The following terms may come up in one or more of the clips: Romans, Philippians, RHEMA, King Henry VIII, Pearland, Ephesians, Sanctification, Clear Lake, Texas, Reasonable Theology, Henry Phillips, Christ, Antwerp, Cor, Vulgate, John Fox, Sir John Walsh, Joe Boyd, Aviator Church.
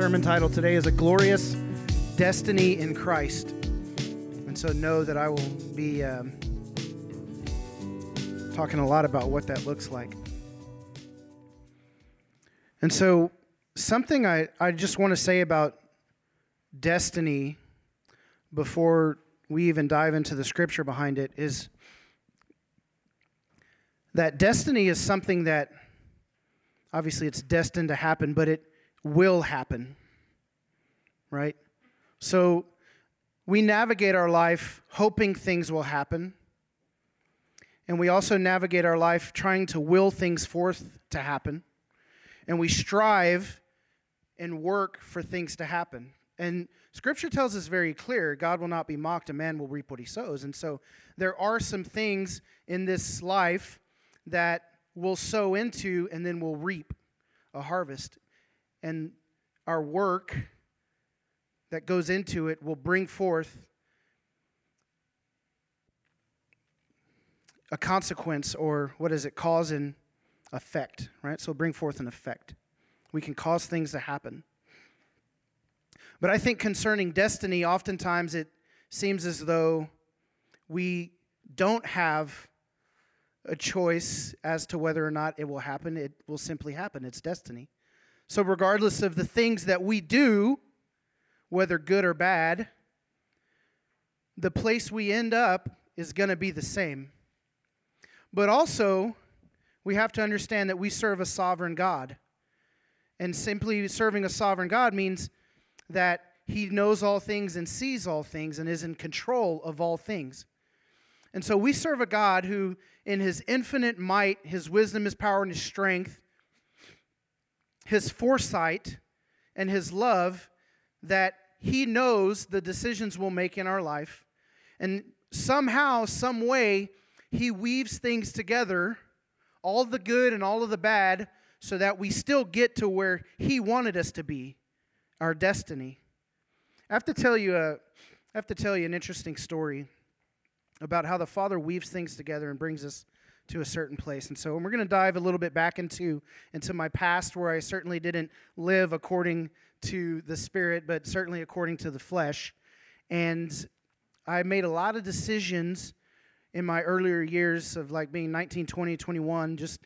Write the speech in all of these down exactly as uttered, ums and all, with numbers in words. sermon title today is A Glorious Destiny in Christ. And so know that I will be um, talking a lot about what that looks like. And so something I, I just want to say about destiny before we even dive into the scripture behind it is that destiny is something that, obviously it's destined to happen, but it will happen, right? So we navigate our life hoping things will happen, and we also navigate our life trying to will things forth to happen, and we strive and work for things to happen. And Scripture tells us very clear, God will not be mocked, a man will reap what he sows. And so there are some things in this life that we'll sow into and then we'll reap a harvest. And our work that goes into it will bring forth a consequence, or what is it? Cause and effect, right? So bring forth an effect. We can cause things to happen. But I think concerning destiny, oftentimes it seems as though we don't have a choice as to whether or not it will happen. It will simply happen. It's destiny. So regardless of the things that we do, whether good or bad, the place we end up is going to be the same. But also, we have to understand that we serve a sovereign God. And simply serving a sovereign God means that he knows all things and sees all things and is in control of all things. And so we serve a God who, in his infinite might, his wisdom, his power, and his strength, his foresight, and his love, that he knows the decisions we'll make in our life. And somehow, some way, he weaves things together, all the good and all of the bad, so that we still get to where he wanted us to be. Our destiny. I have to tell you a, I have to tell you an interesting story about how the Father weaves things together and brings us to a certain place. And so, and we're going to dive a little bit back into into my past, where I certainly didn't live according to the Spirit, but certainly according to the flesh. And I made a lot of decisions in my earlier years of like being nineteen, twenty, twenty-one, just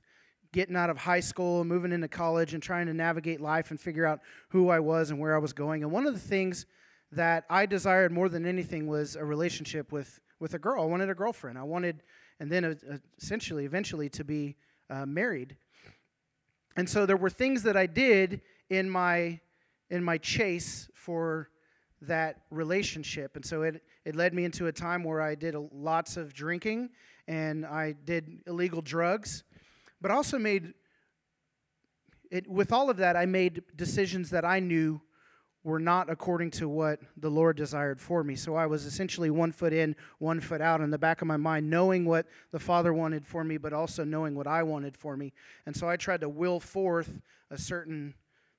getting out of high school, moving into college, and trying to navigate life and figure out who I was and where I was going. And one of the things that I desired more than anything was a relationship with, with a girl. I wanted a girlfriend. I wanted, and then uh, essentially, eventually, to be uh, married. And so there were things that I did in my in my chase for that relationship. And so it, it led me into a time where I did a, lots of drinking, and I did illegal drugs. But also made, it, with all of that, I made decisions that I knew were not according to what the Lord desired for me. So I was essentially one foot in, one foot out in the back of my mind, knowing what the Father wanted for me, but also knowing what I wanted for me. And so I tried to will forth a certain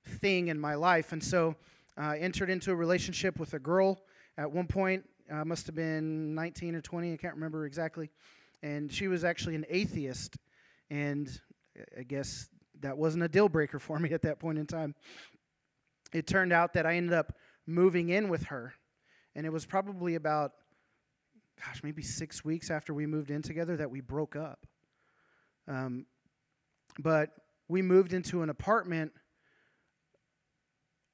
thing in my life. And so I uh, entered into a relationship with a girl at one point. I uh, must have been nineteen or twenty, I can't remember exactly. And she was actually an atheist. And I guess that wasn't a deal breaker for me at that point in time. It turned out that I ended up moving in with her. And it was probably about, gosh, maybe six weeks after we moved in together that we broke up. Um, but we moved into an apartment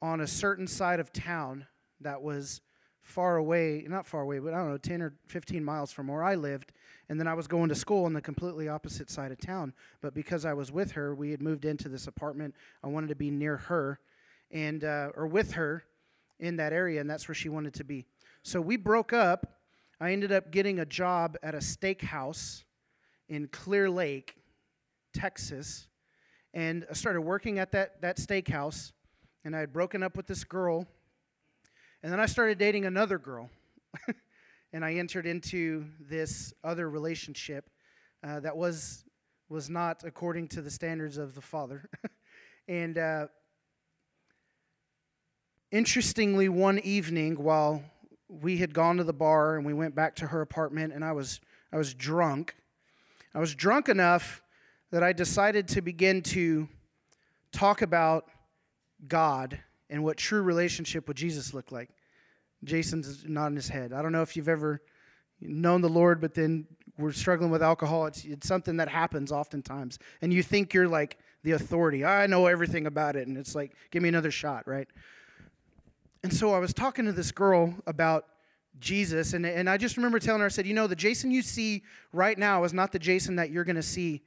on a certain side of town that was far away, not far away, but I don't know, ten or fifteen miles from where I lived. And then I was going to school on the completely opposite side of town. But because I was with her, we had moved into this apartment. I wanted to be near her and uh, or with her in that area, and that's where she wanted to be. So we broke up. I ended up getting a job at a steakhouse in Clear Lake, Texas. And I started working at that, that steakhouse, and I had broken up with this girl. And then I started dating another girl, and I entered into this other relationship uh, that was was not according to the standards of the Father. And uh, interestingly, one evening while we had gone to the bar and we went back to her apartment, and I was I was drunk. I was drunk enough that I decided to begin to talk about God and what true relationship with Jesus looked like. Jason's nodding his head. I don't know if you've ever known the Lord, but then we're struggling with alcohol. It's, it's something that happens oftentimes. And you think you're like the authority. I know everything about it. And it's like, give me another shot, right? And so I was talking to this girl about Jesus, and, and I just remember telling her, I said, you know, the Jason you see right now is not the Jason that you're going to see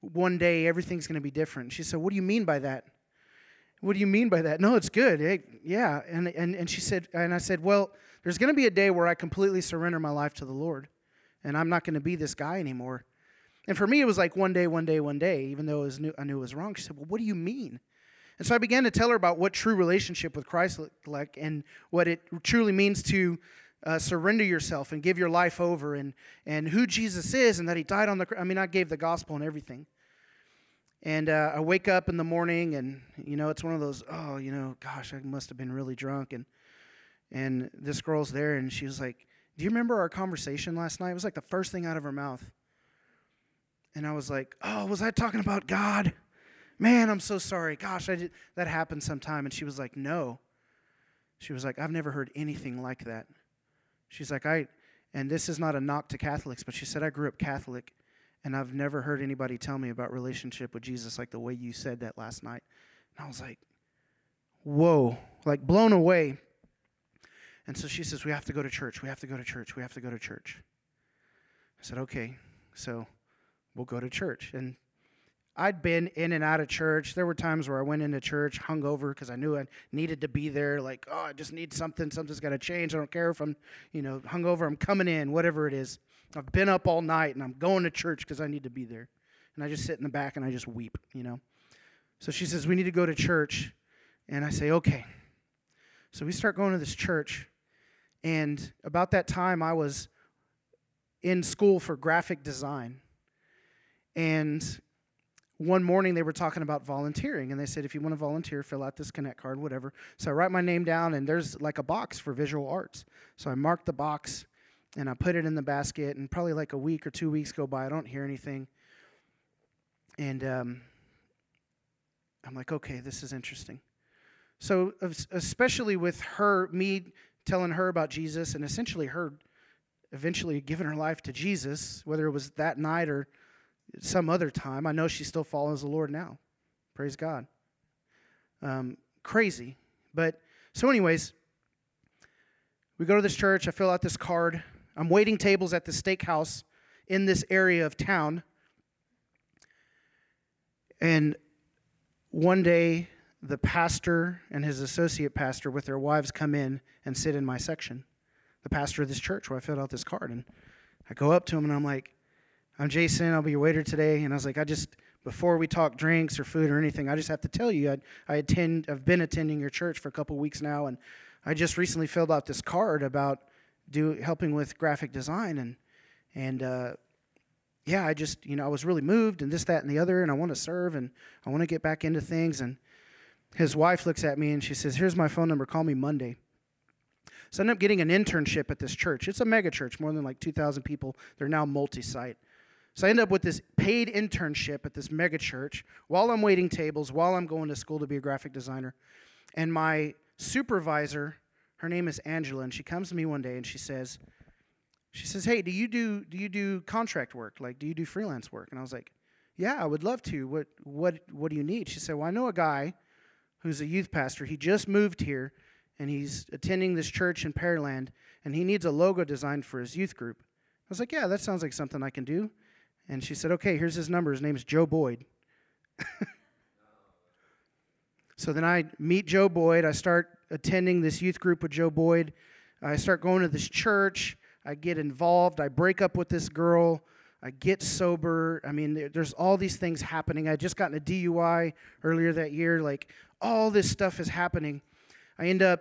one day. Everything's going to be different. She said, what do you mean by that? What do you mean by that? No, it's good. It, yeah. And, and, and she said, and I said, well, there's going to be a day where I completely surrender my life to the Lord, and I'm not going to be this guy anymore. And for me, it was like one day, one day, one day, even though it was new, I knew it was wrong. She said, well, what do you mean? And so I began to tell her about what true relationship with Christ looked like and what it truly means to uh, surrender yourself and give your life over, and, and who Jesus is, and that he died on the cross. I mean, I gave the gospel and everything. And uh, I wake up in the morning, and, you know, it's one of those, oh, you know, gosh, I must have been really drunk. And and this girl's there, and she was like, do you remember our conversation last night? It was like the first thing out of her mouth. And I was like, oh, was I talking about God? Man, I'm so sorry. Gosh, I did, that happened sometime. And she was like, no. She was like, I've never heard anything like that. She's like, I, and this is not a knock to Catholics, but she said, I grew up Catholic, and I've never heard anybody tell me about relationship with Jesus like the way you said that last night. And I was like, whoa, like blown away. And so she says, we have to go to church. We have to go to church. We have to go to church. I said, okay, so we'll go to church. And I'd been in and out of church. There were times where I went into church hungover because I knew I needed to be there. Like, oh, I just need something. Something's got to change. I don't care if I'm, you know, hungover. I'm coming in, whatever it is. I've been up all night, and I'm going to church because I need to be there. And I just sit in the back, and I just weep, you know. So she says, we need to go to church. And I say, okay. So we start going to this church. And about that time, I was in school for graphic design. And one morning, they were talking about volunteering, and they said, if you want to volunteer, fill out this Connect card, whatever. So I write my name down, and there's like a box for visual arts. So I marked the box, and I put it in the basket, and probably like a week or two weeks go by. I don't hear anything. And um, I'm like, okay, this is interesting. So especially with her, me telling her about Jesus, and essentially her eventually giving her life to Jesus, whether it was that night or some other time. I know she still follows the Lord now. Praise God. Um, crazy. But so anyways, we go to this church. I fill out this card. I'm waiting tables at the steakhouse in this area of town. And one day, the pastor and his associate pastor with their wives come in and sit in my section, the pastor of this church where I filled out this card. And I go up to him, and I'm like, I'm Jason, I'll be your waiter today. And I was like, I just, before we talk drinks or food or anything, I just have to tell you, I, I attend, I've been attending your church for a couple weeks now, and I just recently filled out this card about do helping with graphic design, and, and uh, yeah, I just, you know, I was really moved, and this, that, and the other, and I want to serve, and I want to get back into things. And his wife looks at me, and she says, here's my phone number, call me Monday. So I ended up getting an internship at this church. It's a mega church, more than like two thousand people. They're now multi-site. So I end up with this paid internship at this mega church while I'm waiting tables, while I'm going to school to be a graphic designer. And my supervisor, her name is Angela, and she comes to me one day and she says, she says, hey, do you do do you do contract work? Like, do you do freelance work? And I was like, yeah, I would love to. What what what do you need? She said, well, I know a guy who's a youth pastor. He just moved here, and he's attending this church in Pearland, and he needs a logo designed for his youth group. I was like, yeah, that sounds like something I can do. And she said, okay, here's his number. His name is Joe Boyd. So then I meet Joe Boyd. I start attending this youth group with Joe Boyd. I start going to this church. I get involved. I break up with this girl. I get sober. I mean, there, there's all these things happening. I just got in a D U I earlier that year. Like, all this stuff is happening. I end up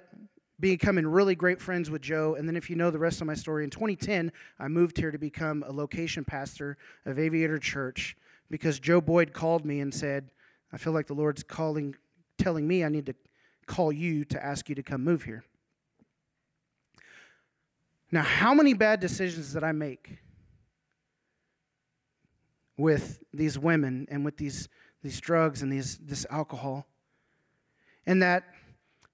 becoming really great friends with Joe. And then if you know the rest of my story, in twenty ten, I moved here to become a location pastor of Aviator Church because Joe Boyd called me and said, I feel like the Lord's calling, telling me I need to call you to ask you to come move here. Now, how many bad decisions did I make with these women and with these, these drugs and these, this alcohol? And that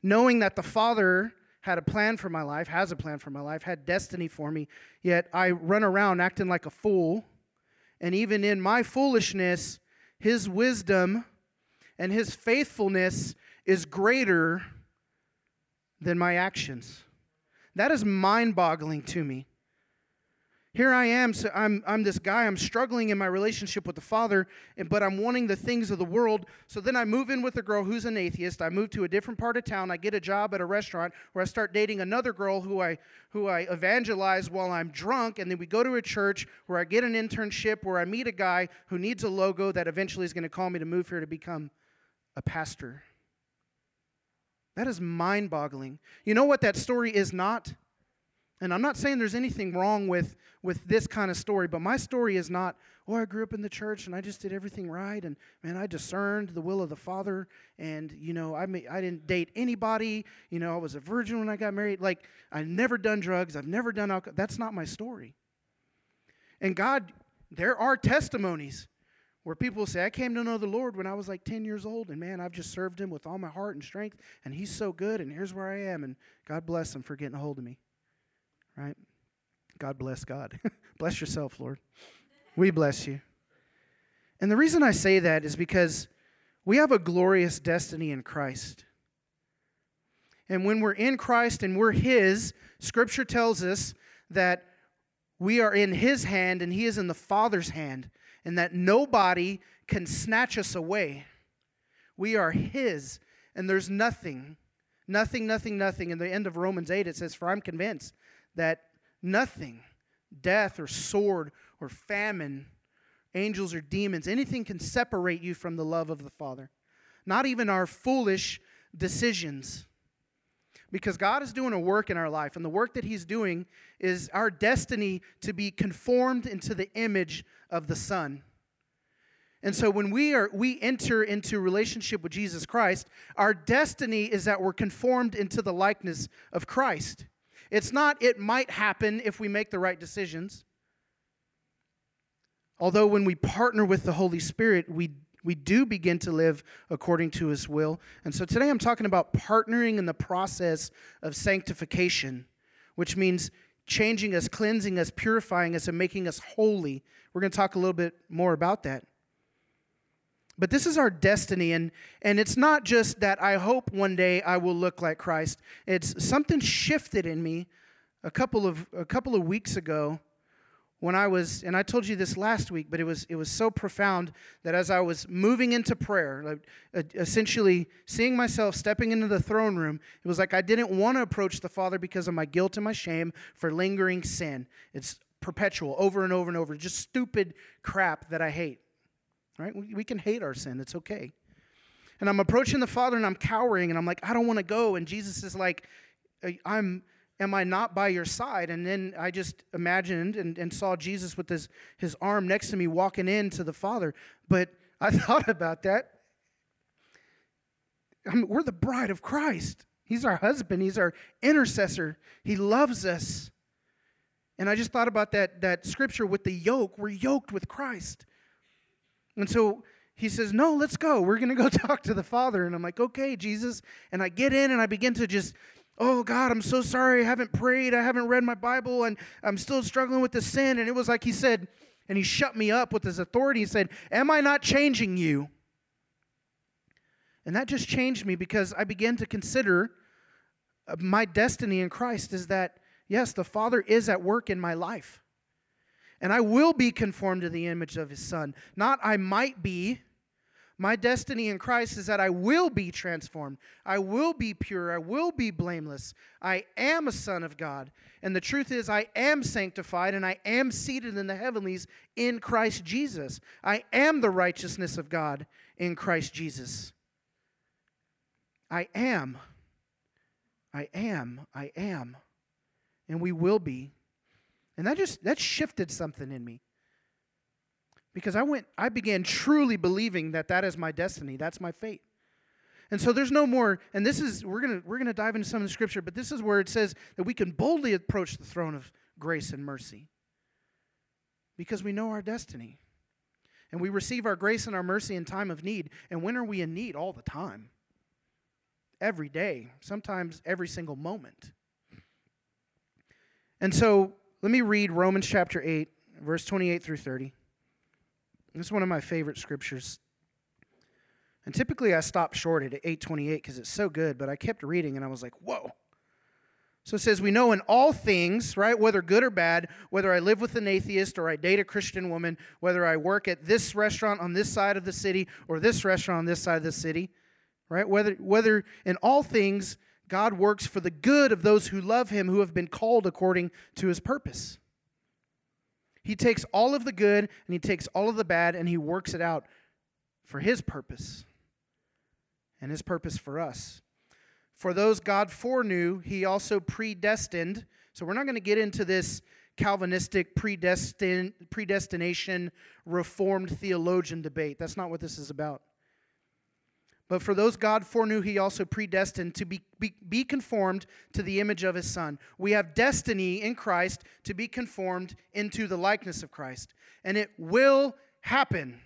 knowing that the Father had a plan for my life, has a plan for my life, had destiny for me, yet I run around acting like a fool. And even in my foolishness, His wisdom and His faithfulness is greater than my actions. That is mind-boggling to me. Here I am, so I'm, I'm this guy, I'm struggling in my relationship with the Father, but I'm wanting the things of the world. So then I move in with a girl who's an atheist. I move to a different part of town. I get a job at a restaurant where I start dating another girl who I, who I evangelize while I'm drunk, and then we go to a church where I get an internship, where I meet a guy who needs a logo that eventually is going to call me to move here to become a pastor. That is mind-boggling. You know what that story is not? And I'm not saying there's anything wrong with, with this kind of story, but my story is not, oh, I grew up in the church, and I just did everything right, and, man, I discerned the will of the Father, and, you know, I may, I didn't date anybody, you know, I was a virgin when I got married. Like, I've never done drugs, I've never done alcohol. That's not my story. And God, there are testimonies where people say, I came to know the Lord when I was like ten years old, and, man, I've just served Him with all my heart and strength, and He's so good, and here's where I am, and God bless Him for getting a hold of me. Right? God bless God. Bless yourself, Lord. We bless you. And the reason I say that is because we have a glorious destiny in Christ. And when we're in Christ and we're His, Scripture tells us that we are in His hand and He is in the Father's hand, and that nobody can snatch us away. We are His, and there's nothing, nothing, nothing, nothing. In the end of Romans eight, it says, for I'm convinced that nothing, death or sword or famine, angels or demons, anything can separate you from the love of the Father. Not even our foolish decisions. Because God is doing a work in our life, and the work that He's doing is our destiny to be conformed into the image of the Son. And so when we are we enter into relationship with Jesus Christ, our destiny is that we're conformed into the likeness of Christ. It's not, it might happen if we make the right decisions. Although when we partner with the Holy Spirit, we, we do begin to live according to His will. And so today I'm talking about partnering in the process of sanctification, which means changing us, cleansing us, purifying us, and making us holy. We're going to talk a little bit more about that. But this is our destiny, and, and it's not just that I hope one day I will look like Christ. It's something shifted in me a couple of a couple of weeks ago when I was, and I told you this last week, but it was it was so profound that as I was moving into prayer, like, essentially seeing myself stepping into the throne room, it was like I didn't want to approach the Father because of my guilt and my shame for lingering sin. It's perpetual, over and over and over, just stupid crap that I hate. Right? We, we can hate our sin. It's okay. And I'm approaching the Father, and I'm cowering, and I'm like, I don't want to go. And Jesus is like, I'm, am I not by your side? And then I just imagined and, and saw Jesus with his, his arm next to me walking in to the Father. But I thought about that. I mean, we're the bride of Christ. He's our husband. He's our intercessor. He loves us. And I just thought about that, that scripture with the yoke. We're yoked with Christ. And so he says, no, let's go. We're going to go talk to the Father. And I'm like, okay, Jesus. And I get in and I begin to just, oh, God, I'm so sorry. I haven't prayed. I haven't read my Bible. And I'm still struggling with the sin. And it was like he said, and he shut me up with his authority. He said, am I not changing you? And that just changed me because I began to consider my destiny in Christ is that, yes, the Father is at work in my life. And I will be conformed to the image of his Son. Not I might be. My destiny in Christ is that I will be transformed. I will be pure. I will be blameless. I am a son of God. And the truth is I am sanctified and I am seated in the heavenlies in Christ Jesus. I am the righteousness of God in Christ Jesus. I am. I am. I am. And we will be. And that just, that shifted something in me. Because I went, I began truly believing that that is my destiny. That's my fate. And so there's no more, and this is, we're going to, we're going to dive into some of the scripture, but this is where it says that we can boldly approach the throne of grace and mercy. Because we know our destiny. And we receive our grace and our mercy in time of need. And when are we in need? All the time. every day, sometimes every single moment. And so let me read Romans chapter eight, verse twenty-eight through thirty. This is one of my favorite scriptures. And typically I stop short at eight twenty-eight because it's so good, but I kept reading and I was like, whoa. So it says, we know in all things, right, whether good or bad, whether I live with an atheist or I date a Christian woman, whether I work at this restaurant on this side of the city or this restaurant on this side of the city, right, whether whether in all things God works for the good of those who love him, who have been called according to his purpose. He takes all of the good and he takes all of the bad and he works it out for his purpose and his purpose for us. For those God foreknew, he also predestined. So we're not going to get into this Calvinistic predestin- predestination Reformed theologian debate. That's not what this is about. But for those God foreknew, he also predestined to be, be, be conformed to the image of his Son. We have destiny in Christ to be conformed into the likeness of Christ. And it will happen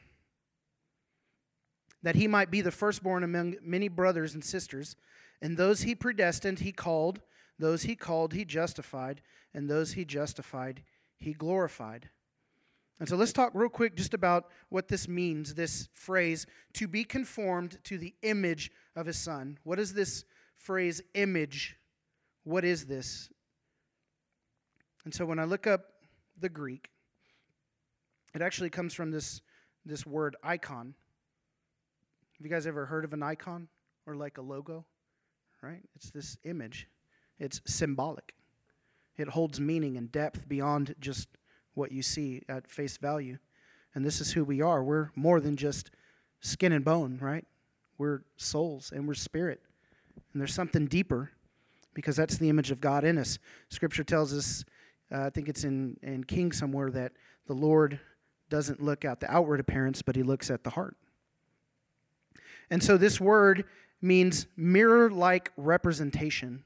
that he might be the firstborn among many brothers and sisters. And those he predestined, he called. Those he called, he justified. And those he justified, he glorified. And so let's talk real quick just about what this means, this phrase, to be conformed to the image of his Son. What is this phrase, image? What is this? And so when I look up the Greek, it actually comes from this, this word icon. Have you guys ever heard of an icon or like a logo? Right? It's this image. It's symbolic. It holds meaning and depth beyond just what you see at face value. And this is who we are. We're more than just skin and bone, right? We're souls and we're spirit. And there's something deeper because that's the image of God in us. Scripture tells us, uh, I think it's in, in King somewhere, that the Lord doesn't look at the outward appearance, but he looks at the heart. And so this word means mirror-like representation.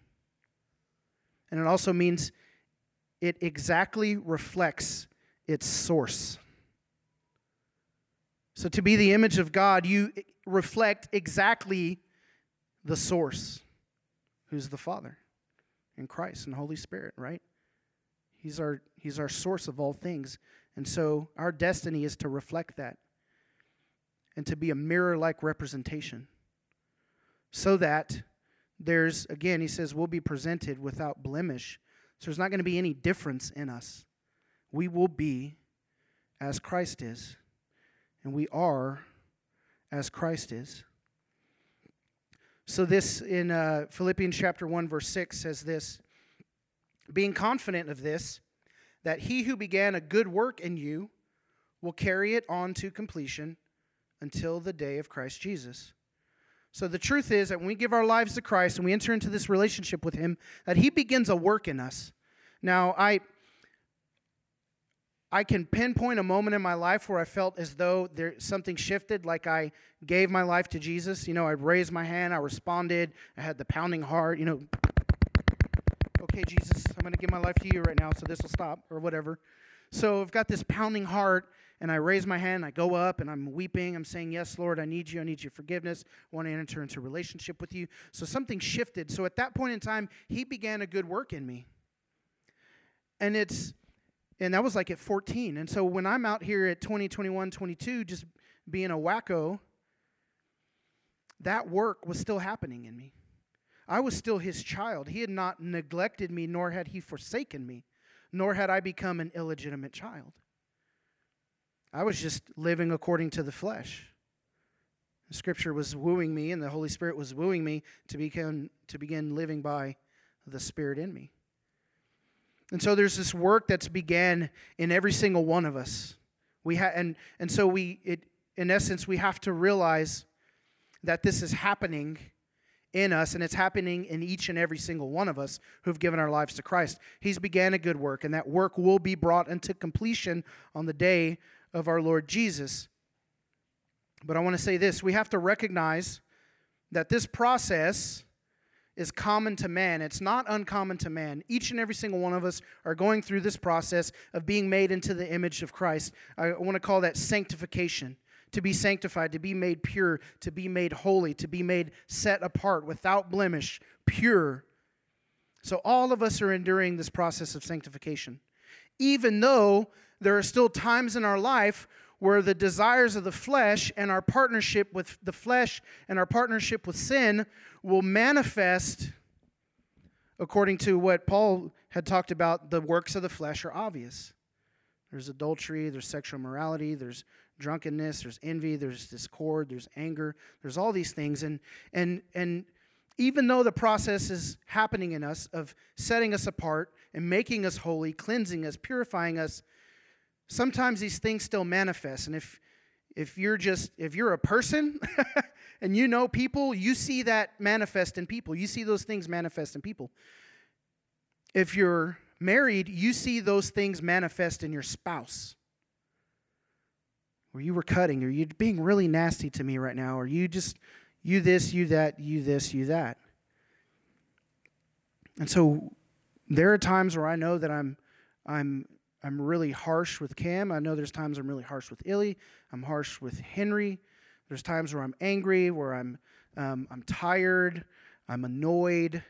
And it also means it exactly reflects its source. So to be the image of God, you reflect exactly the source, who's the Father, and Christ, and Holy Spirit, right? He's our, he's our source of all things. And so our destiny is to reflect that and to be a mirror-like representation. So that there's, again, he says, we'll be presented without blemish. So there's not going to be any difference in us. We will be as Christ is. And we are as Christ is. So this in uh, Philippians chapter one, verse six says this, being confident of this, that he who began a good work in you will carry it on to completion until the day of Christ Jesus. So the truth is that when we give our lives to Christ and we enter into this relationship with him, that he begins a work in us. Now, I I can pinpoint a moment in my life where I felt as though there something shifted, like I gave my life to Jesus. You know, I raised my hand, I responded, I had the pounding heart, you know. Okay, Jesus, I'm going to give my life to you right now, so this will stop, or whatever. So I've got this pounding heart. And I raise my hand, I go up, and I'm weeping. I'm saying, yes, Lord, I need you. I need your forgiveness. I want to enter into a relationship with you. So something shifted. So at that point in time, he began a good work in me. And it's, and that was like at fourteen. And so when I'm out here at twenty, twenty-one, twenty-two, just being a wacko, that work was still happening in me. I was still his child. He had not neglected me, nor had he forsaken me, nor had I become an illegitimate child. I was just living according to the flesh. The Scripture was wooing me, and the Holy Spirit was wooing me to begin, to begin living by the Spirit in me. And so there's this work that's began in every single one of us. We ha- and, and so we, it, in essence, we have to realize that this is happening in us, and it's happening in each and every single one of us who've given our lives to Christ. He's began a good work, and that work will be brought into completion on the day of our Lord Jesus. But I want to say this, we have to recognize that this process is common to man. It's not uncommon to man. Each and every single one of us are going through this process of being made into the image of Christ. I want to call that sanctification, to be sanctified, to be made pure, to be made holy, to be made set apart, without blemish, pure. So all of us are enduring this process of sanctification, even though there are still times in our life where the desires of the flesh and our partnership with the flesh and our partnership with sin will manifest according to what Paul had talked about. The works of the flesh are obvious. There's adultery, there's sexual immorality, there's drunkenness, there's envy, there's discord, there's anger, there's all these things. And, and, and even though the process is happening in us of setting us apart and making us holy, cleansing us, purifying us, sometimes these things still manifest. And if if you're just if you're a person and you know people, you see that manifest in people. You see those things manifest in people. If you're married, you see those things manifest in your spouse. Or you were cutting, or you're being really nasty to me right now, or you just you this, you that, you this, you that. And so there are times where I know that I'm I'm I'm really harsh with Cam. I know there's times I'm really harsh with Illy. I'm harsh with Henry. There's times where I'm angry, where I'm, um, I'm tired, I'm annoyed,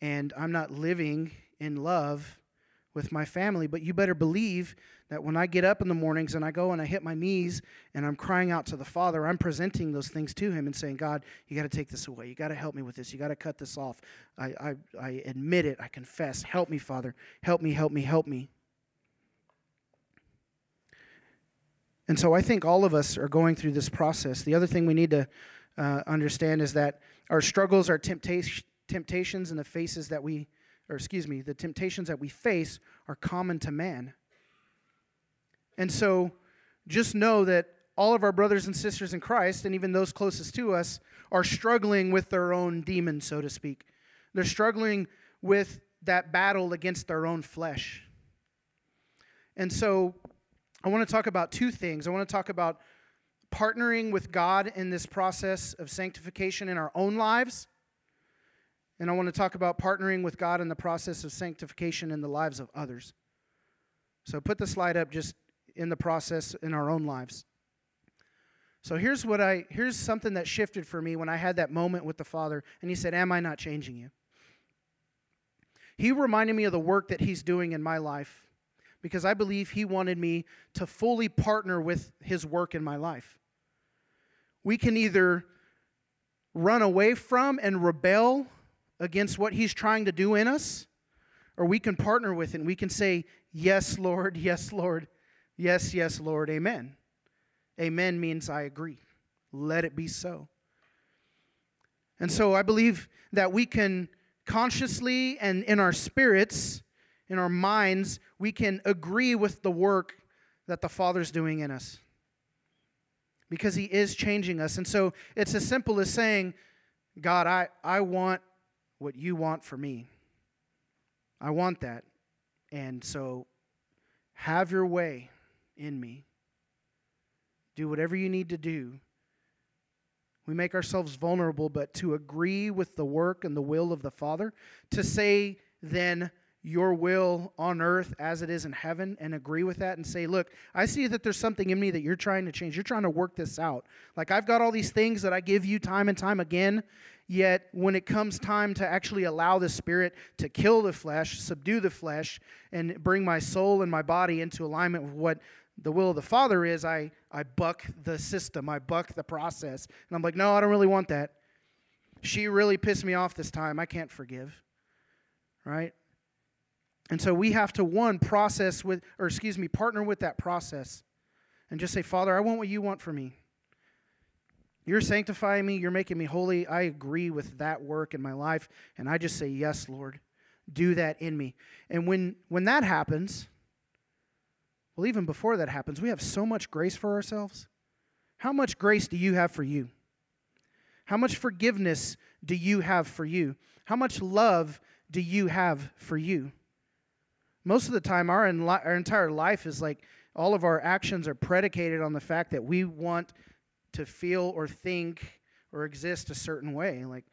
and I'm not living in love with my family. But you better believe that when I get up in the mornings and I go and I hit my knees and I'm crying out to the Father, I'm presenting those things to Him and saying, God, you got to take this away. You got to help me with this. You got to cut this off. I, I, I admit it. I confess. Help me, Father. Help me, help me, help me. And so I think all of us are going through this process. The other thing we need to uh, understand is that our struggles, our tempta- temptations, and the faces that we, or excuse me, the temptations that we face are common to man. And so just know that all of our brothers and sisters in Christ, and even those closest to us, are struggling with their own demon, so to speak. They're struggling with that battle against their own flesh. And so I want to talk about two things. I want to talk about partnering with God in this process of sanctification in our own lives. And I want to talk about partnering with God in the process of sanctification in the lives of others. So put the slide up, just in the process in our own lives. So here's what I here's something that shifted for me when I had that moment with the Father, and He said, "Am I not changing you?" He reminded me of the work that He's doing in my life, because I believe He wanted me to fully partner with His work in my life. We can either run away from and rebel against what He's trying to do in us, or we can partner with it. And we can say, yes, Lord, yes, Lord, yes, yes, Lord, amen. Amen means I agree. Let it be so. And so I believe that we can consciously and in our spirits, in our minds, we can agree with the work that the Father's doing in us, because He is changing us. And so it's as simple as saying, God, I, I want what you want for me. I want that. And so have your way in me. Do whatever you need to do. We make ourselves vulnerable, but to agree with the work and the will of the Father, to say then, your will on earth as it is in heaven, and agree with that and say, look, I see that there's something in me that you're trying to change. You're trying to work this out. Like, I've got all these things that I give you time and time again, yet when it comes time to actually allow the Spirit to kill the flesh, subdue the flesh, and bring my soul and my body into alignment with what the will of the Father is, I, I buck the system. I buck the process. And I'm like, no, I don't really want that. She really pissed me off this time. I can't forgive, right? And so we have to, one, process with, or excuse me, partner with that process and just say, Father, I want what you want for me. You're sanctifying me. You're making me holy. I agree with that work in my life. And I just say, yes, Lord, do that in me. And when, when that happens, well, even before that happens, we have so much grace for ourselves. How much grace do you have for you? How much forgiveness do you have for you? How much love do you have for you? Most of the time, our, enli- our entire life is like, all of our actions are predicated on the fact that we want to feel or think or exist a certain way. Like,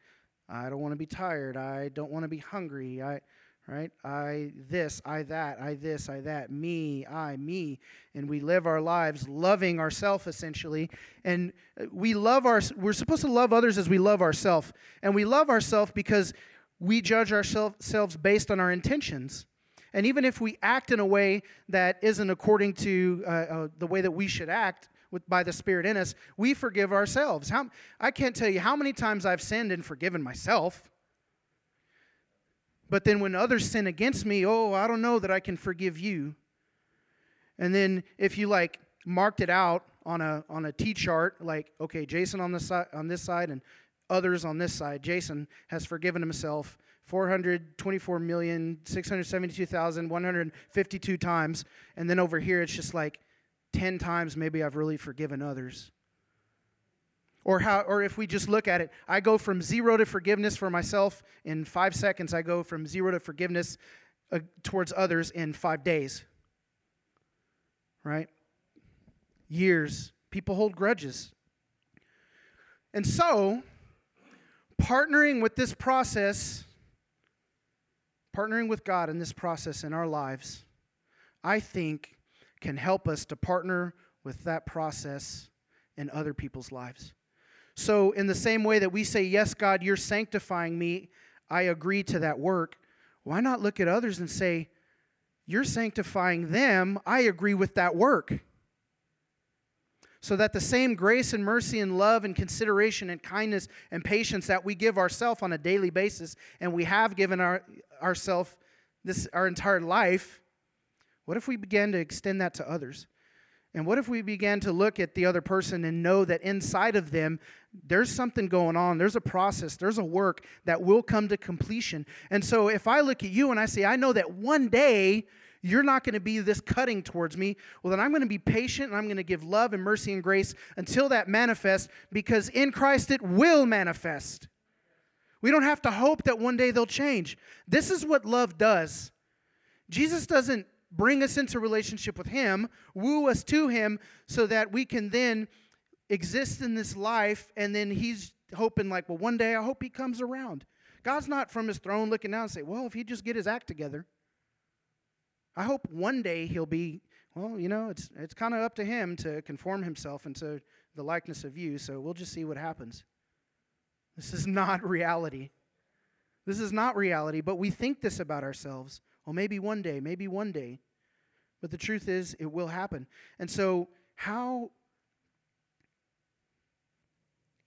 I don't want to be tired. I don't want to be hungry. I, right? I this, I that, I this, I that, me, I, me. And we live our lives loving ourselves, essentially. And we love our, we're supposed to love others as we love ourselves. And we love ourselves because we judge ourselves based on our intentions. And even if we act in a way that isn't according to uh, uh, the way that we should act, with, by the Spirit in us, we forgive ourselves. How, I can't tell you how many times I've sinned and forgiven myself. But then when others sin against me, oh, I don't know that I can forgive you. And then if you like marked it out on a on a T-chart, like, okay, Jason on the side on this side and others on this side, Jason has forgiven himself four hundred twenty-four million, six hundred seventy-two thousand, one hundred fifty-two times. And then over here, it's just like, ten times maybe I've really forgiven others. Or how, or if we just look at it, I go from zero to forgiveness for myself in five seconds. I go from zero to forgiveness uh, towards others in five days. Right? Years. People hold grudges. And so, partnering with this process, partnering with God in this process in our lives, I think can help us to partner with that process in other people's lives. So in the same way that we say, yes, God, you're sanctifying me, I agree to that work, why not look at others and say, you're sanctifying them, I agree with that work. So that the same grace and mercy and love and consideration and kindness and patience that we give ourselves on a daily basis, and we have given our ourselves this our entire life, what if we began to extend that to others? And what if we began to look at the other person and know that inside of them, there's something going on, there's a process, there's a work that will come to completion. And so if I look at you and I say, I know that one day you're not going to be this cutting towards me, well, then I'm going to be patient and I'm going to give love and mercy and grace until that manifests, because in Christ it will manifest. We don't have to hope that one day they'll change. This is what love does. Jesus doesn't bring us into relationship with Him, woo us to Him so that we can then exist in this life, and then He's hoping like, well, one day I hope He comes around. God's not from His throne looking down and say, well, if He just get His act together, I hope one day He'll be, well, you know, it's, it's kind of up to Him to conform Himself into the likeness of you, so we'll just see what happens. This is not reality. This is not reality, but we think this about ourselves. Well, maybe one day, maybe one day. But the truth is, it will happen. And so how,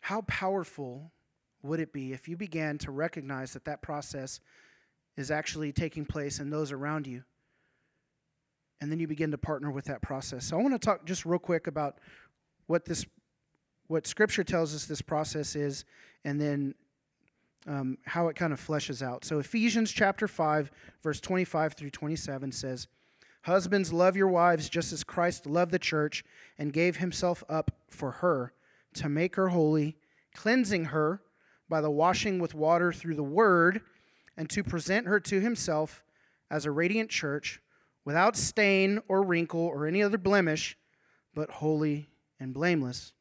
how powerful would it be if you began to recognize that that process is actually taking place in those around you? And then you begin to partner with that process. So I want to talk just real quick about what this, what Scripture tells us this process is, and then Um, how it kind of fleshes out. So Ephesians chapter five, verse twenty-five through twenty-seven says, "Husbands, love your wives just as Christ loved the church and gave himself up for her to make her holy, cleansing her by the washing with water through the word, and to present her to himself as a radiant church without stain or wrinkle or any other blemish, but holy and blameless."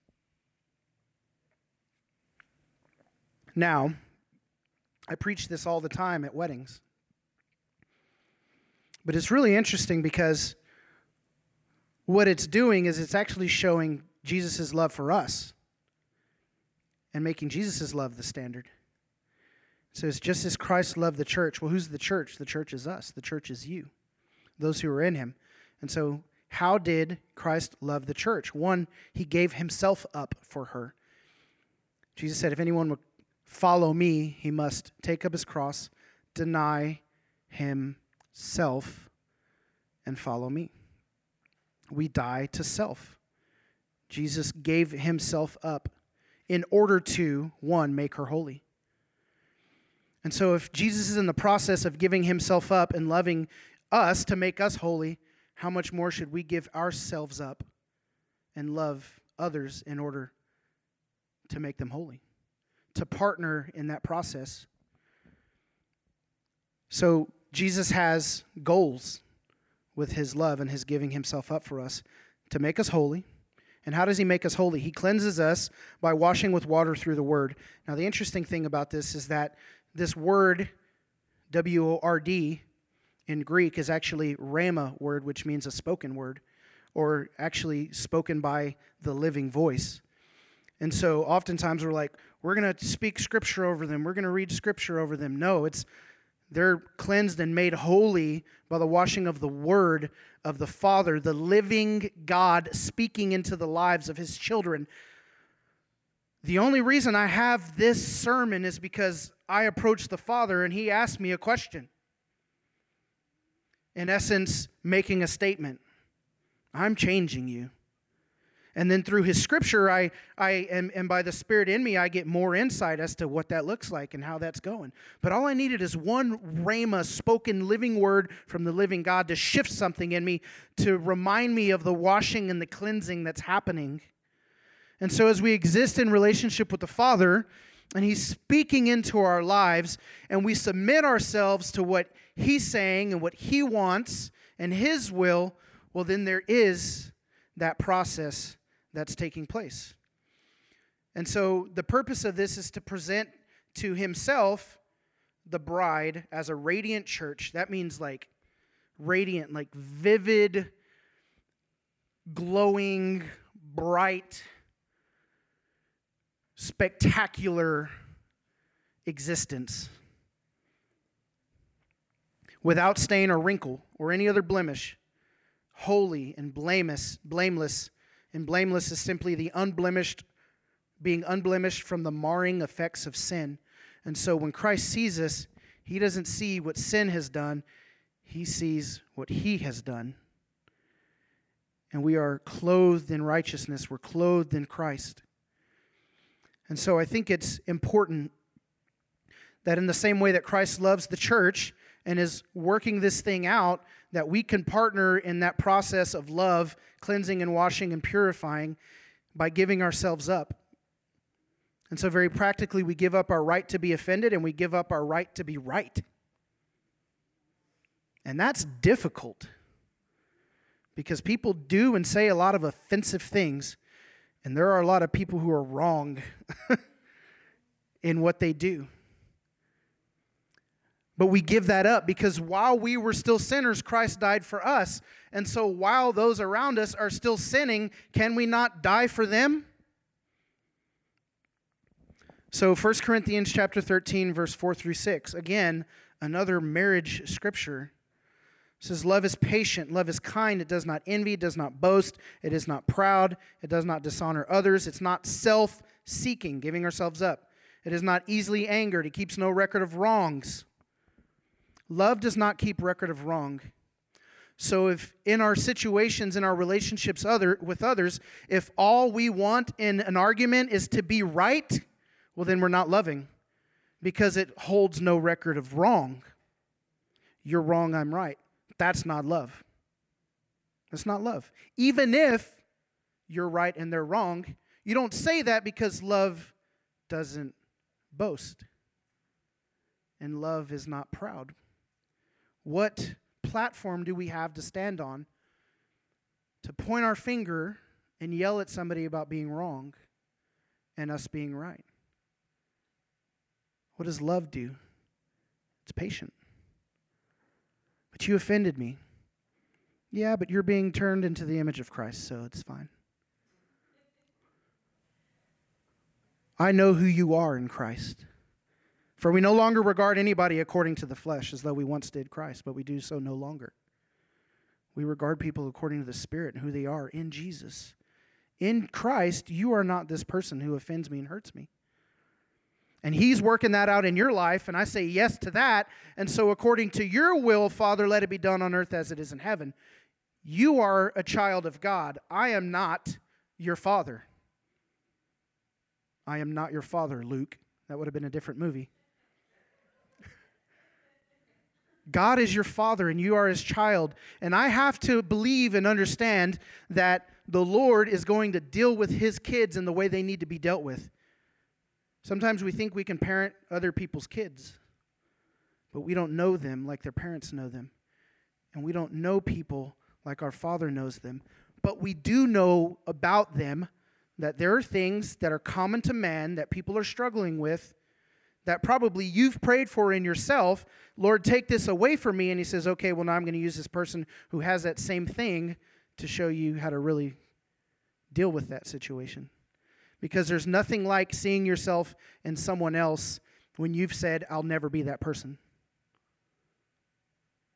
Now, I preach this all the time at weddings. But it's really interesting because what it's doing is it's actually showing Jesus' love for us and making Jesus' love the standard. So it's just as Christ loved the church. Well, who's the church? The church is us. The church is you, those who are in him. And so how did Christ love the church? One, he gave himself up for her. Jesus said, if anyone would follow me, he must take up his cross, deny himself, and follow me. We die to self. Jesus gave himself up in order to, one, make her holy. And so if Jesus is in the process of giving himself up and loving us to make us holy, how much more should we give ourselves up and love others in order to make them holy? To partner in that process. So Jesus has goals with his love and his giving himself up for us to make us holy. And how does he make us holy? He cleanses us by washing with water through the word. Now, the interesting thing about this is that this word, W O R D, in Greek is actually RHEMA word, which means a spoken word, or actually spoken by the living voice. And so oftentimes we're like, we're going to speak Scripture over them. We're going to read Scripture over them. No, it's they're cleansed and made holy by the washing of the Word of the Father, the living God speaking into the lives of His children. The only reason I have this sermon is because I approached the Father and He asked me a question. In essence, making a statement. I'm changing you. And then through His Scripture, I, I am, and by the Spirit in me, I get more insight as to what that looks like and how that's going. But all I needed is one rhema, spoken living word from the living God to shift something in me, to remind me of the washing and the cleansing that's happening. And so as we exist in relationship with the Father, and He's speaking into our lives, and we submit ourselves to what He's saying and what He wants and His will, well, then there is that process that's taking place. And so the purpose of this is to present to Himself the bride as a radiant church. That means like radiant, like vivid, glowing, bright, spectacular existence without stain or wrinkle or any other blemish, holy and blameless, blameless. And blameless is simply the unblemished, being unblemished from the marring effects of sin. And so when Christ sees us, He doesn't see what sin has done. He sees what He has done. And we are clothed in righteousness. We're clothed in Christ. And so I think it's important that in the same way that Christ loves the church and is working this thing out, that we can partner in that process of love, cleansing and washing and purifying by giving ourselves up. And so very practically, we give up our right to be offended and we give up our right to be right. And that's difficult because people do and say a lot of offensive things, and there are a lot of people who are wrong in what they do. But we give that up because while we were still sinners, Christ died for us. And so while those around us are still sinning, can we not die for them? So First Corinthians chapter thirteen, verse four through six. Again, another marriage scripture. It says, love is patient, love is kind, it does not envy, it does not boast, it is not proud, it does not dishonor others, it's not self-seeking, giving ourselves up. It is not easily angered, it keeps no record of wrongs. Love does not keep record of wrong. So if in our situations, in our relationships other, with others, if all we want in an argument is to be right, well, then we're not loving because it holds no record of wrong. You're wrong, I'm right. That's not love. That's not love. Even if you're right and they're wrong, you don't say that because love doesn't boast and love is not proud. What platform do we have to stand on to point our finger and yell at somebody about being wrong and us being right? What does love do? It's patient. But you offended me. Yeah, but you're being turned into the image of Christ, so it's fine. I know who you are in Christ. For we no longer regard anybody according to the flesh, as though we once did Christ, but we do so no longer. We regard people according to the Spirit and who they are in Jesus. In Christ, you are not this person who offends me and hurts me. And He's working that out in your life, and I say yes to that. And so according to your will, Father, let it be done on earth as it is in heaven. You are a child of God. I am not your father. I am not your father, Luke. That would have been a different movie. God is your Father and you are His child. And I have to believe and understand that the Lord is going to deal with His kids in the way they need to be dealt with. Sometimes we think we can parent other people's kids, but we don't know them like their parents know them. And we don't know people like our Father knows them. But we do know about them that there are things that are common to man that people are struggling with that probably you've prayed for in yourself, Lord, take this away from me. And he says, okay, well, now I'm going to use this person who has that same thing to show you how to really deal with that situation. Because there's nothing like seeing yourself in someone else when you've said, I'll never be that person.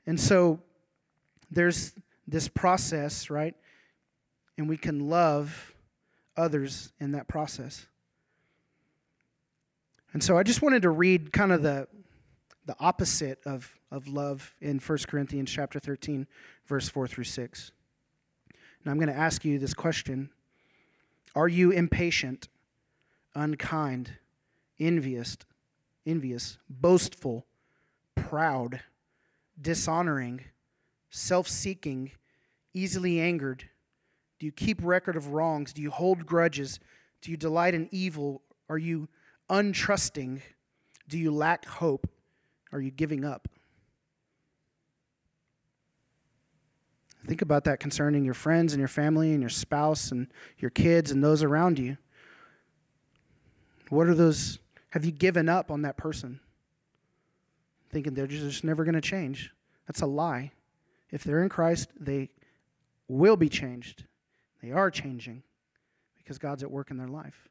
And so there's this process, right? And we can love others in that process. And so I just wanted to read kind of the the opposite of, of love in First Corinthians chapter thirteen, verse four through six. And I'm going to ask you this question. Are you impatient, unkind, envious, envious, boastful, proud, dishonoring, self-seeking, easily angered? Do you keep record of wrongs? Do you hold grudges? Do you delight in evil? Are you untrusting? Do you lack hope? Are you giving up? Think about that concerning your friends and your family and your spouse and your kids and those around you. What are those? Have you given up on that person? Thinking they're just never going to change. That's a lie. If they're in Christ, they will be changed. They are changing because God's at work in their life.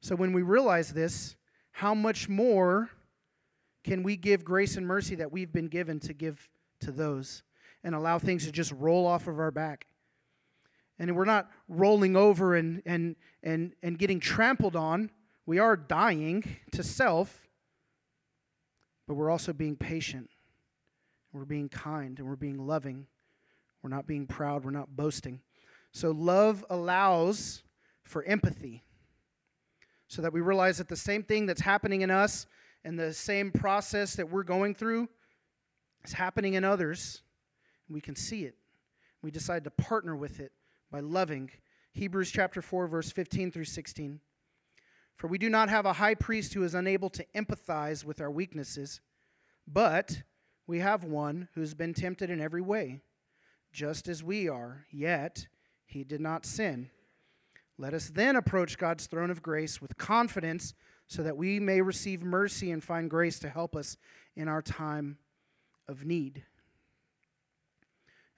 So when we realize this, how much more can we give grace and mercy that we've been given to give to those and allow things to just roll off of our back? And we're not rolling over and and and, and getting trampled on. We are dying to self, but we're also being patient. We're being kind, and we're being loving. We're not being proud. We're not boasting. So love allows for empathy, so that we realize that the same thing that's happening in us and the same process that we're going through is happening in others. We can see it. We decide to partner with it by loving. Hebrews chapter four, verse fifteen through sixteen. For we do not have a high priest who is unable to empathize with our weaknesses, but we have one who's been tempted in every way, just as we are, yet he did not sin. Let us then approach God's throne of grace with confidence so that we may receive mercy and find grace to help us in our time of need.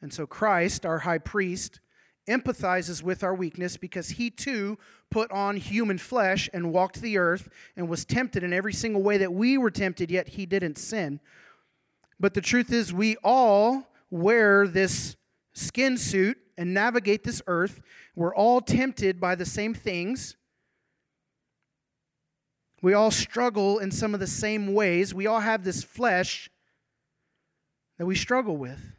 And so Christ, our high priest, empathizes with our weakness because he too put on human flesh and walked the earth and was tempted in every single way that we were tempted, yet he didn't sin. But the truth is we all wear this skin suit and navigate this earth. We're all tempted by the same things. We all struggle in some of the same ways. We all have this flesh that we struggle with.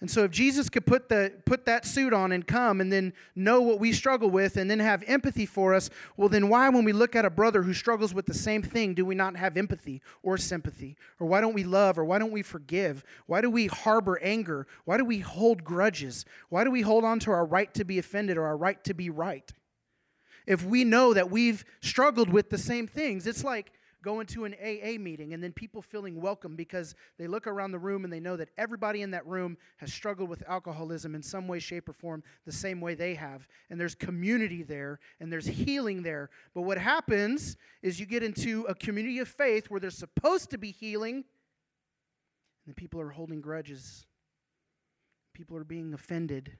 And so if Jesus could put the put that suit on and come and then know what we struggle with and then have empathy for us, well then why, when we look at a brother who struggles with the same thing, do we not have empathy or sympathy? Or why don't we love? Or why don't we forgive? Why do we harbor anger? Why do we hold grudges? Why do we hold on to our right to be offended or our right to be right? If we know that we've struggled with the same things, it's like going to an A A meeting and then people feeling welcome because they look around the room and they know that everybody in that room has struggled with alcoholism in some way, shape, or form the same way they have. And there's community there and there's healing there. But what happens is you get into a community of faith where there's supposed to be healing and the people are holding grudges. People are being offended.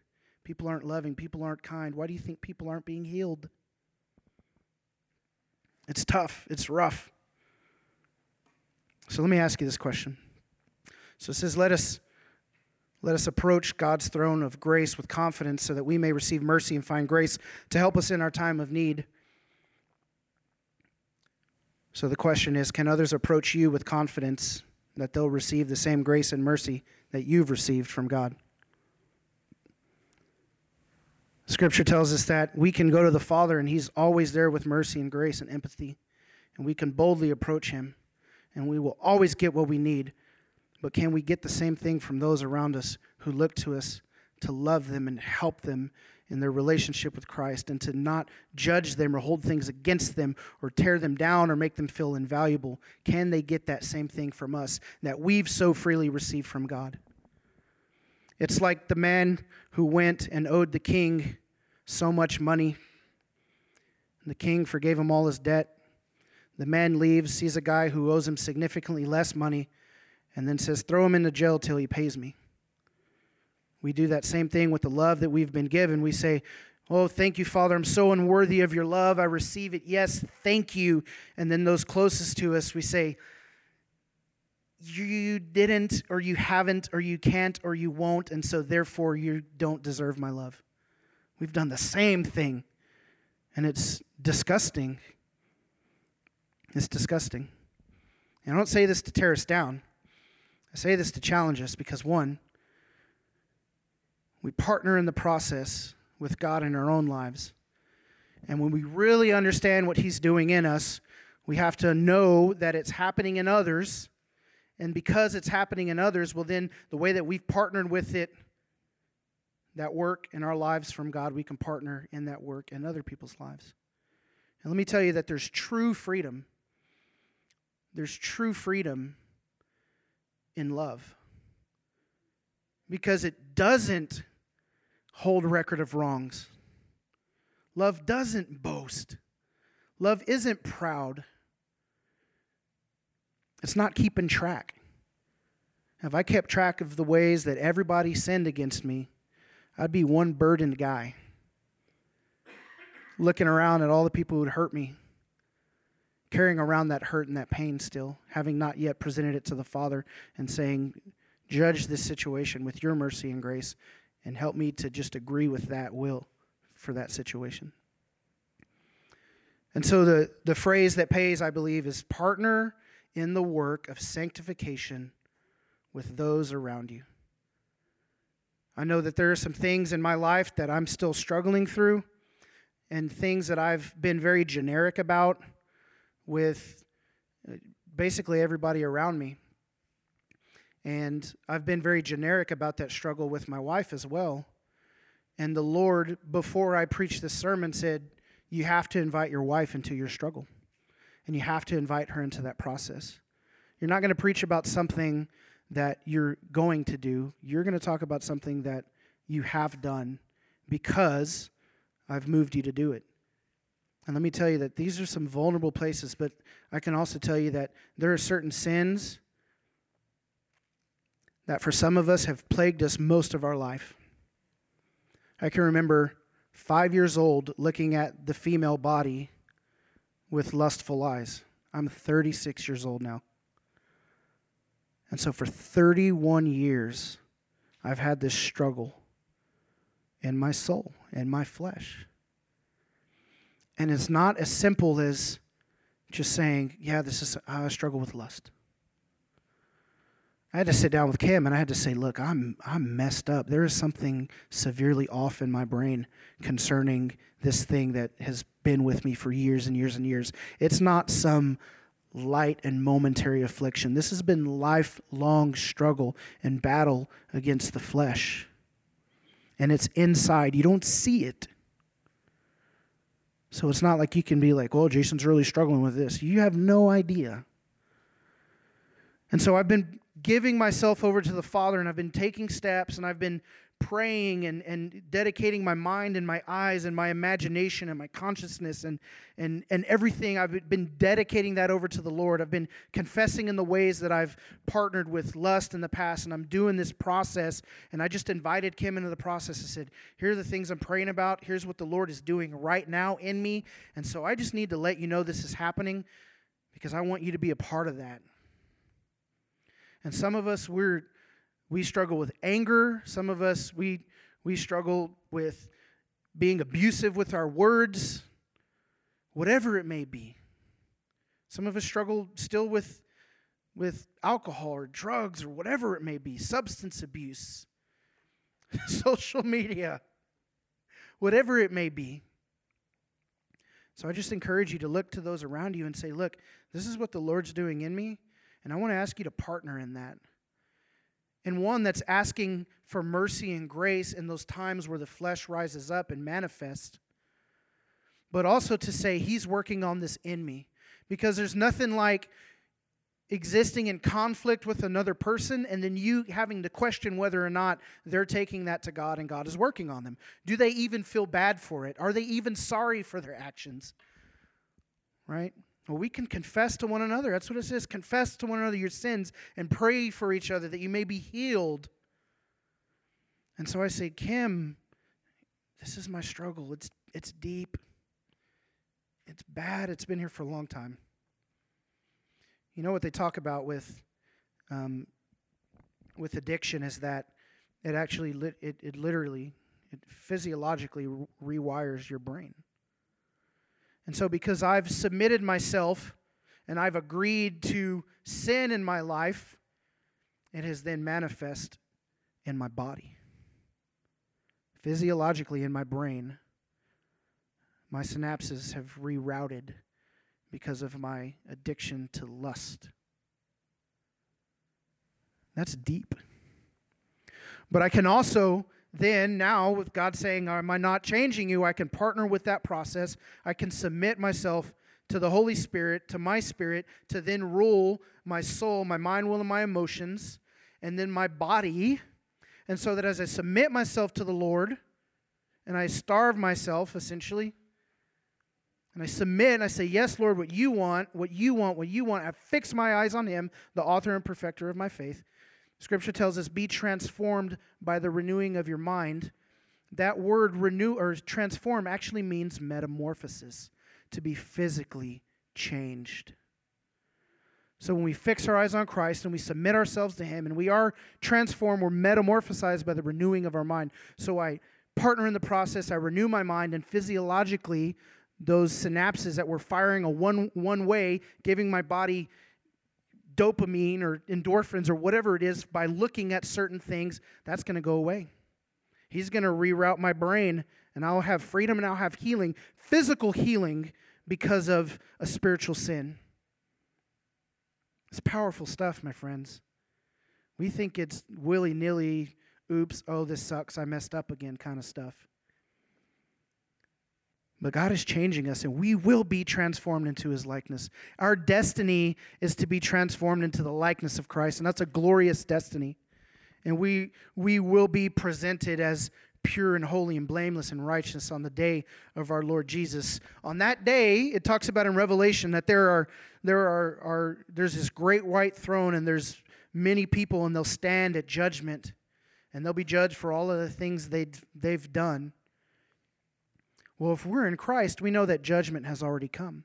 People aren't loving. People aren't kind. Why do you think people aren't being healed? It's tough. It's rough. So let me ask you this question. So it says, let us, let us approach God's throne of grace with confidence so that we may receive mercy and find grace to help us in our time of need. So the question is, can others approach you with confidence that they'll receive the same grace and mercy that you've received from God? Scripture tells us that we can go to the Father and he's always there with mercy and grace and empathy, and we can boldly approach him. And we will always get what we need. But can we get the same thing from those around us who look to us to love them and help them in their relationship with Christ and to not judge them or hold things against them or tear them down or make them feel invaluable? Can they get that same thing from us that we've so freely received from God? It's like the man who went and owed the king so much money. And the king forgave him all his debt. The man leaves, sees a guy who owes him significantly less money, and then says, throw him into jail till he pays me. We do that same thing with the love that we've been given. We say, oh, thank you, Father. I'm so unworthy of your love. I receive it. Yes, thank you. And then those closest to us, we say, you didn't, or you haven't, or you can't, or you won't, and so therefore you don't deserve my love. We've done the same thing, and it's disgusting. It's disgusting. And I don't say this to tear us down. I say this to challenge us because, one, we partner in the process with God in our own lives. And when we really understand what he's doing in us, we have to know that it's happening in others. And because it's happening in others, well, then the way that we've partnered with it, that work in our lives from God, we can partner in that work in other people's lives. And let me tell you that there's true freedom. There's true freedom in love. Because it doesn't hold record of wrongs. Love doesn't boast. Love isn't proud. It's not keeping track. If I kept track of the ways that everybody sinned against me, I'd be one burdened guy, looking around at all the people who'd hurt me, carrying around that hurt and that pain still, having not yet presented it to the Father and saying, judge this situation with your mercy and grace and help me to just agree with that will for that situation. And so the, the phrase that pays, I believe, is partner in the work of sanctification with those around you. I know that there are some things in my life that I'm still struggling through and things that I've been very generic about with basically everybody around me. And I've been very generic about that struggle with my wife as well. And the Lord, before I preached this sermon, said, you have to invite your wife into your struggle. And you have to invite her into that process. You're not going to preach about something that you're going to do. You're going to talk about something that you have done because I've moved you to do it. And let me tell you that these are some vulnerable places, but I can also tell you that there are certain sins that for some of us have plagued us most of our life. I can remember five years old looking at the female body with lustful eyes. I'm thirty-six years old now. And so for thirty-one years, I've had this struggle in my soul, in my flesh. And it's not as simple as just saying, yeah, this is how I struggle with lust. I had to sit down with Kim and I had to say, look, I'm I'm messed up. There is something severely off in my brain concerning this thing that has been with me for years and years and years. It's not some light and momentary affliction. This has been lifelong struggle and battle against the flesh. And it's inside. You don't see it. So it's not like you can be like, well, Jason's really struggling with this. You have no idea. And so I've been giving myself over to the Father, and I've been taking steps, and I've been praying and, and dedicating my mind and my eyes and my imagination and my consciousness and, and, and everything. I've been dedicating that over to the Lord. I've been confessing in the ways that I've partnered with lust in the past, and I'm doing this process, and I just invited Kim into the process and said, here are the things I'm praying about. Here's what the Lord is doing right now in me, and so I just need to let you know this is happening because I want you to be a part of that. And some of us, we're, we struggle with anger. Some of us, we, we struggle with being abusive with our words, whatever it may be. Some of us struggle still with, with alcohol or drugs or whatever it may be, substance abuse, social media, whatever it may be. So I just encourage you to look to those around you and say, look, this is what the Lord's doing in me. And I want to ask you to partner in that. And one that's asking for mercy and grace in those times where the flesh rises up and manifests. But also to say, he's working on this in me. Because there's nothing like existing in conflict with another person and then you having to question whether or not they're taking that to God and God is working on them. Do they even feel bad for it? Are they even sorry for their actions? Right? Well, we can confess to one another. That's what it says. Confess to one another your sins and pray for each other that you may be healed. And so I say, Kim, this is my struggle. It's it's deep. It's bad. It's been here for a long time. You know what they talk about with um, with addiction is that it actually lit, it it literally it physiologically re- rewires your brain. And so because I've submitted myself and I've agreed to sin in my life, it has then manifest in my body. Physiologically in my brain, my synapses have rerouted because of my addiction to lust. That's deep. But I can also... Then, now, with God saying, am I not changing you? I can partner with that process. I can submit myself to the Holy Spirit, to my spirit, to then rule my soul, my mind, will, and my emotions, and then my body. And so that as I submit myself to the Lord, and I starve myself, essentially, and I submit, and I say, yes, Lord, what you want, what you want, what you want. I fix my eyes on Him, the author and perfecter of my faith. Scripture tells us, be transformed by the renewing of your mind. That word renew or transform actually means metamorphosis, to be physically changed. So when we fix our eyes on Christ and we submit ourselves to Him and we are transformed, we're metamorphosized by the renewing of our mind. So I partner in the process, I renew my mind, and physiologically those synapses that were firing a one, one way, giving my body dopamine or endorphins or whatever it is by looking at certain things, that's going to go away. He's going to reroute my brain, and I'll have freedom, and I'll have healing, physical healing, because of a spiritual sin. It's powerful stuff, my friends. We think it's willy-nilly, oops, oh, this sucks, I messed up again kind of stuff. But God is changing us, and we will be transformed into His likeness. Our destiny is to be transformed into the likeness of Christ, and that's a glorious destiny. And we we will be presented as pure and holy and blameless and righteous on the day of our Lord Jesus. On that day, it talks about in Revelation that there are there are, are there's this great white throne, and there's many people, and they'll stand at judgment, and they'll be judged for all of the things they they've done. Well, if we're in Christ, we know that judgment has already come.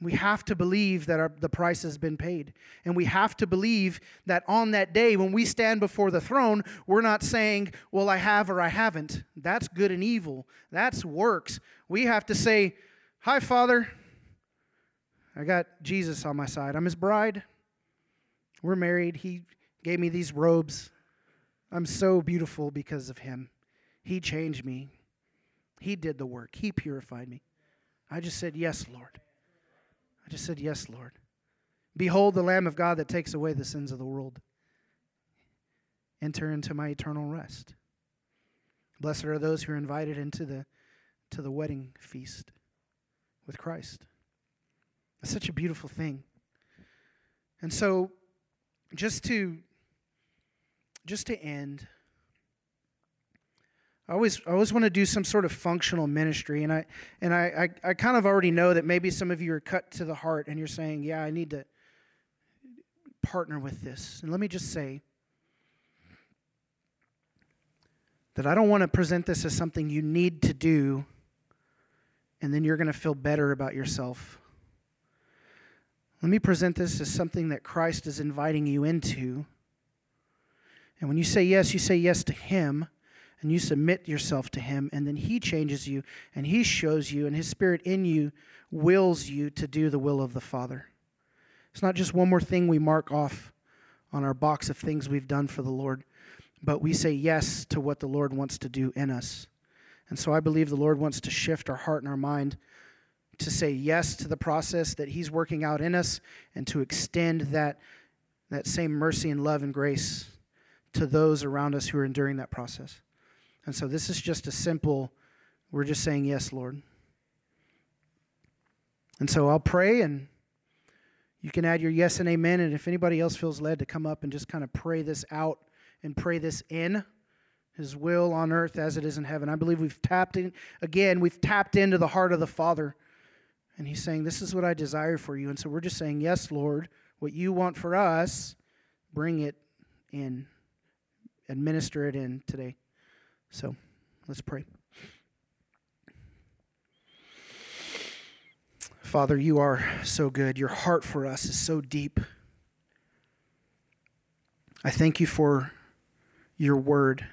We have to believe that our, the price has been paid. And we have to believe that on that day, when we stand before the throne, we're not saying, well, I have or I haven't. That's good and evil. That's works. We have to say, hi, Father. I got Jesus on my side. I'm His bride. We're married. He gave me these robes. I'm so beautiful because of Him. He changed me. He did the work. He purified me. I just said, yes, Lord. I just said, yes, Lord. Behold the Lamb of God that takes away the sins of the world. Enter into my eternal rest. Blessed are those who are invited into the, to the wedding feast with Christ. It's such a beautiful thing. And so, just to, just to end... I always, I always want to do some sort of functional ministry, and I, and I, I, I kind of already know that maybe some of you are cut to the heart, and you're saying, "Yeah, I need to partner with this." And let me just say that I don't want to present this as something you need to do, and then you're going to feel better about yourself. Let me present this as something that Christ is inviting you into, and when you say yes, you say yes to Him. And you submit yourself to Him, and then He changes you, and He shows you, and His Spirit in you wills you to do the will of the Father. It's not just one more thing we mark off on our box of things we've done for the Lord, but we say yes to what the Lord wants to do in us. And so I believe the Lord wants to shift our heart and our mind to say yes to the process that He's working out in us, and to extend that, that same mercy and love and grace to those around us who are enduring that process. And so this is just a simple, we're just saying, yes, Lord. And so I'll pray, and you can add your yes and amen. And if anybody else feels led to come up and just kind of pray this out and pray this in, His will on earth as it is in heaven. I believe we've tapped in, again, we've tapped into the heart of the Father. And he's saying, this is what I desire for you. And so we're just saying, yes, Lord, what you want for us, bring it in. Administer it in today. So let's pray. Father, you are so good. Your heart for us is so deep. I thank you for your word,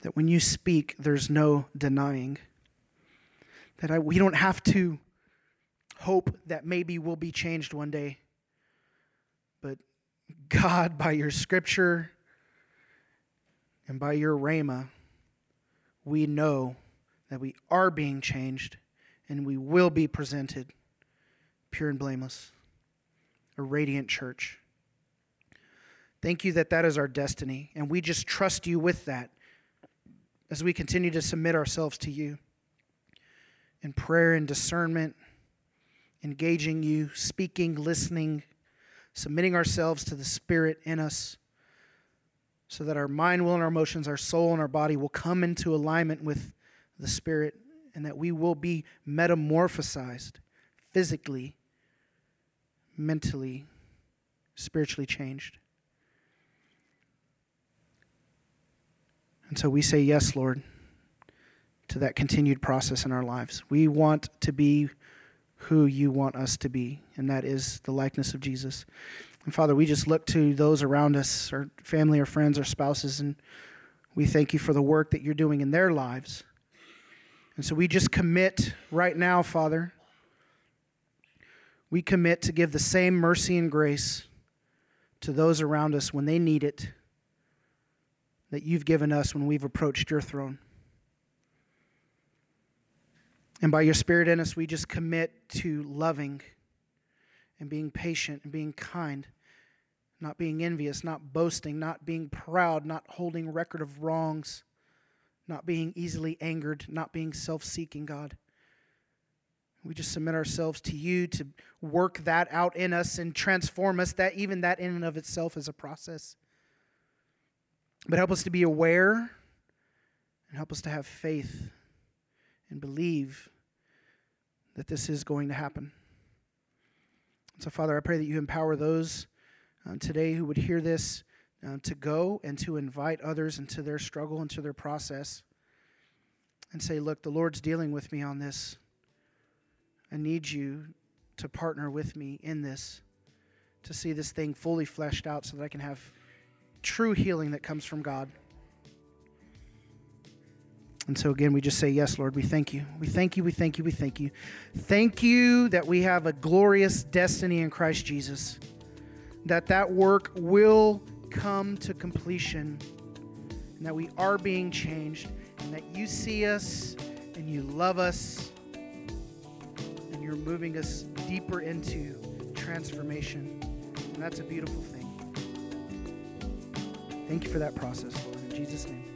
that when you speak, there's no denying, that I, we don't have to hope that maybe we'll be changed one day, but God, by your scripture and by your RHEMA, we know that we are being changed and we will be presented pure and blameless, a radiant church. Thank you that that is our destiny, and we just trust you with that as we continue to submit ourselves to you in prayer and discernment, engaging you, speaking, listening, submitting ourselves to the Spirit in us, so that our mind, will, and our emotions, our soul, and our body will come into alignment with the Spirit, and that we will be metamorphosized, physically, mentally, spiritually changed. And so we say yes, Lord, to that continued process in our lives. We want to be who you want us to be, and that is the likeness of Jesus. And Father, we just look to those around us, our family, our friends, our spouses, and we thank you for the work that you're doing in their lives. And so we just commit right now, Father, we commit to give the same mercy and grace to those around us when they need it, that you've given us when we've approached your throne. And by your Spirit in us, we just commit to loving and being patient and being kind, not being envious, not boasting, not being proud, not holding record of wrongs, not being easily angered, not being self-seeking, God. We just submit ourselves to you to work that out in us and transform us, that even that in and of itself is a process. But help us to be aware and help us to have faith and believe that this is going to happen. So, Father, I pray that you empower those uh, today who would hear this uh, to go and to invite others into their struggle, into their process, and say, look, the Lord's dealing with me on this. I need you to partner with me in this, to see this thing fully fleshed out so that I can have true healing that comes from God. And so again, we just say, yes, Lord, we thank you. We thank you, we thank you, we thank you. Thank you that we have a glorious destiny in Christ Jesus, that that work will come to completion, and that we are being changed, and that you see us, and you love us, and you're moving us deeper into transformation. And that's a beautiful thing. Thank you for that process, Lord, in Jesus' name.